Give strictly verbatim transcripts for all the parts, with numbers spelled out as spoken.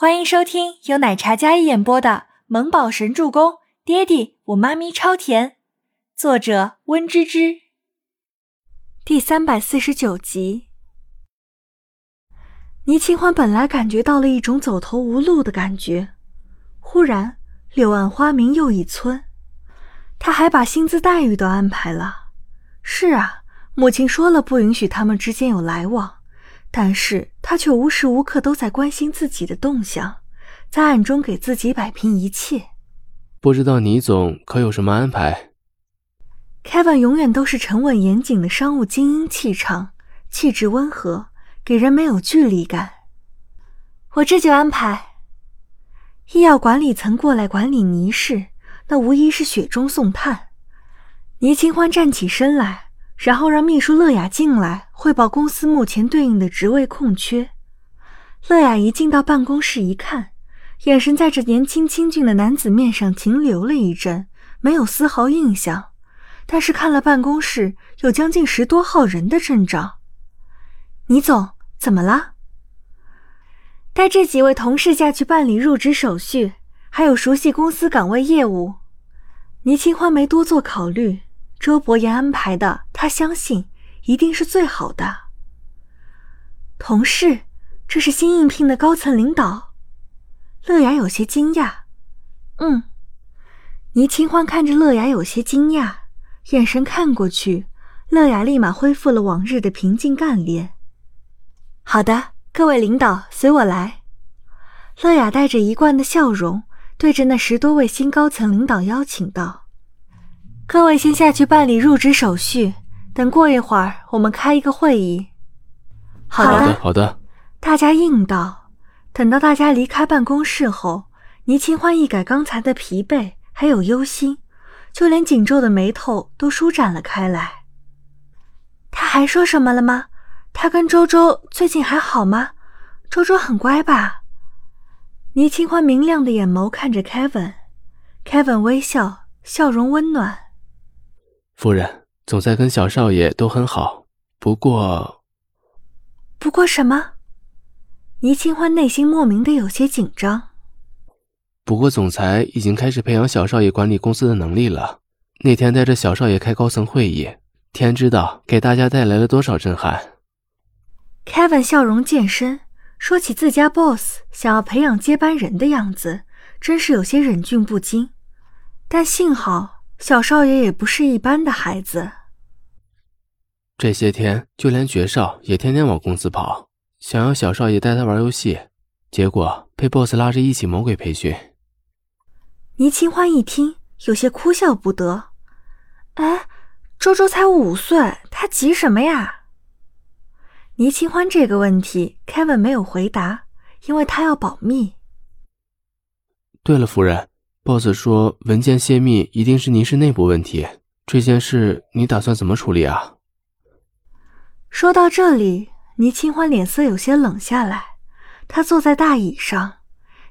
欢迎收听由奶茶嘉一演播的《萌宝神助攻》，爹地，我妈咪超甜，作者温芝芝。第三百四十九集。倪清欢本来感觉到了一种走投无路的感觉，忽然柳暗花明又一村，他还把薪资待遇都安排了。是啊，母亲说了不允许他们之间有来往，但是他却无时无刻都在关心自己的动向，在暗中给自己摆平一切。不知道倪总可有什么安排？ Kevin 永远都是沉稳严谨的商务精英气场，气质温和，给人没有距离感。我这就安排。医药管理层过来管理倪氏，那无疑是雪中送炭。倪清欢站起身来，然后让秘书乐雅进来汇报公司目前对应的职位空缺。乐雅一进到办公室一看，眼神在这年轻清俊的男子面上停留了一阵，没有丝毫印象，但是看了办公室有将近十多号人的阵仗。倪总，怎么了？带这几位同事下去办理入职手续，还有熟悉公司岗位业务。倪清欢没多做考虑，周伯言安排的，他相信一定是最好的。同事，这是新应聘的高层领导。乐雅有些惊讶。嗯。倪清欢看着乐雅有些惊讶，眼神看过去，乐雅立马恢复了往日的平静干练。好的，各位领导，随我来。乐雅带着一贯的笑容，对着那十多位新高层领导邀请道。各位先下去办理入职手续，等过一会儿我们开一个会议。好的，好的，好的。大家应道。等到大家离开办公室后，倪清欢一改刚才的疲惫还有忧心，就连紧皱的眉头都舒展了开来。他还说什么了吗？他跟周周最近还好吗？周周很乖吧？倪清欢明亮的眼眸看着 Kevin， Kevin 微笑，笑容温暖。夫人，总裁跟小少爷都很好，不过……不过什么？倪清欢内心莫名的有些紧张。不过总裁已经开始培养小少爷管理公司的能力了，那天带着小少爷开高层会议，天知道给大家带来了多少震撼。Kevin 笑容渐深，说起自家 boss 想要培养接班人的样子，真是有些忍俊不禁。但幸好小少爷也不是一般的孩子。这些天就连爵少也天天往公司跑，想要小少爷带他玩游戏，结果被 boss 拉着一起魔鬼培训。倪清欢一听有些哭笑不得。哎，周周才五岁，他急什么呀？倪清欢这个问题 Kevin 没有回答，因为他要保密。对了夫人，boss 说文件泄密一定是倪氏内部问题，这件事你打算怎么处理啊？说到这里，倪清欢脸色有些冷下来，他坐在大椅上，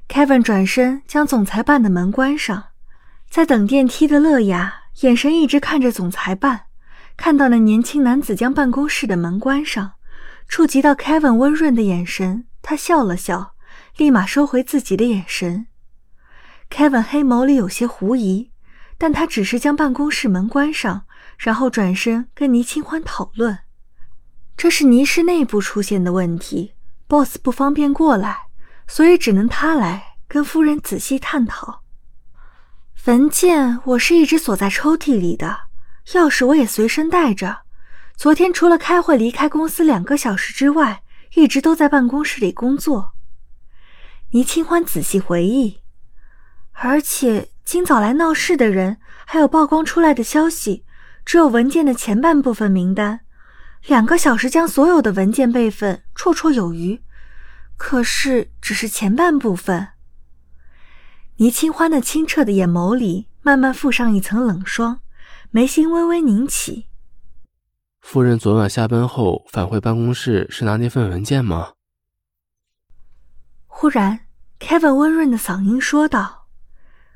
Kevin 转身将总裁办的门关上。在等电梯的乐雅眼神一直看着总裁办，看到那年轻男子将办公室的门关上，触及到 Kevin 温润的眼神，他笑了笑，立马收回自己的眼神。Kevin 黑眸里有些狐疑，但他只是将办公室门关上，然后转身跟倪清欢讨论。这是倪氏内部出现的问题， boss 不方便过来，所以只能他来跟夫人仔细探讨。文件我是一直锁在抽屉里的，钥匙我也随身带着，昨天除了开会离开公司两个小时之外，一直都在办公室里工作。倪清欢仔细回忆。而且今早来闹事的人还有曝光出来的消息，只有文件的前半部分名单，两个小时将所有的文件备份绰绰有余，可是只是前半部分。倪清欢的清澈的眼眸里慢慢附上一层冷霜，眉心微微凝起。夫人昨晚下班后返回办公室是拿那份文件吗？忽然 Kevin 温润的嗓音说道。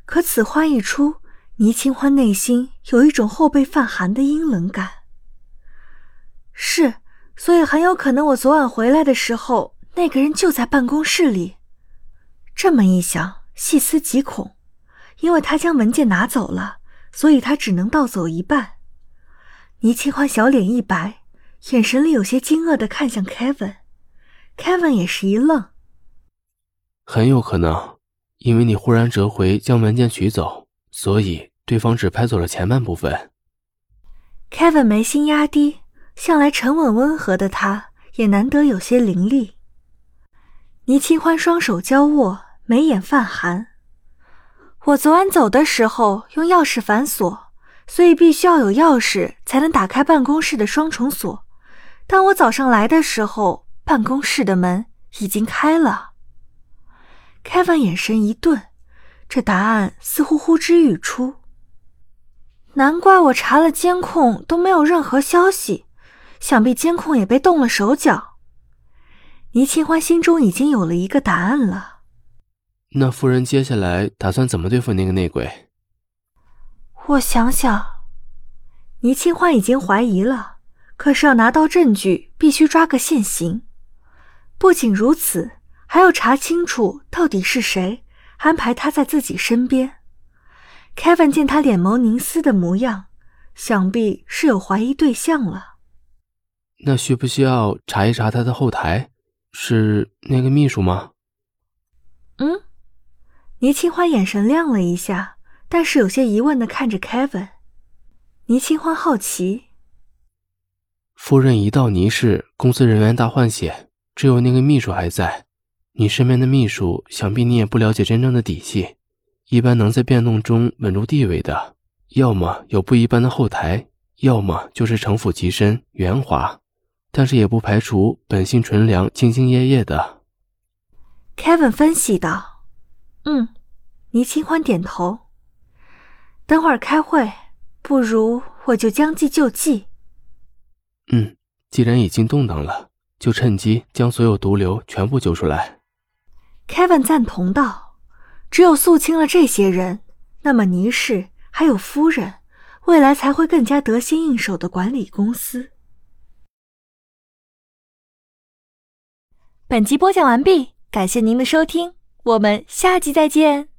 可此话一出，倪清欢内心有一种后背泛寒的阴冷感。是，所以很有可能我昨晚回来的时候，那个人就在办公室里。这么一想，细思极恐，因为他将文件拿走了，所以他只能盗走一半。倪清欢小脸一白，眼神里有些惊愕地看向 Kevin。 Kevin 也是一愣。很有可能，因为你忽然折回将文件取走，所以对方只拍走了前半部分。 Kevin 眉心压低，向来沉稳温和的他也难得有些凌厉。倪清欢双手交握，眉眼泛寒。我昨晚走的时候用钥匙反锁，所以必须要有钥匙才能打开办公室的双重锁。当我早上来的时候，办公室的门已经开了。Kevin 眼神一顿，这答案似乎呼之欲出。难怪我查了监控都没有任何消息，想必监控也被动了手脚。倪清欢心中已经有了一个答案了。那夫人接下来打算怎么对付那个内鬼？我想想。倪清欢已经怀疑了，可是要拿到证据必须抓个现行。不仅如此，还要查清楚到底是谁安排他在自己身边。Kevin 见他脸眸凝思的模样，想必是有怀疑对象了。那需不需要查一查他的后台？是那个秘书吗？嗯。倪清欢眼神亮了一下，但是有些疑问地看着 Kevin。 倪清欢好奇。夫人一到倪氏，公司人员大换血，只有那个秘书还在。你身边的秘书，想必你也不了解真正的底细。一般能在变动中稳住地位的，要么有不一般的后台，要么就是城府极深圆滑，但是也不排除本性纯良兢兢业业的。 Kevin 分析道。嗯。倪清欢点头。等会儿开会，不如我就将计就计。嗯，既然已经动荡了，就趁机将所有毒瘤全部揪出来。 Kevin 赞同道。只有肃清了这些人，那么倪氏还有夫人未来才会更加得心应手地管理公司。本集播讲完毕，感谢您的收听，我们下集再见。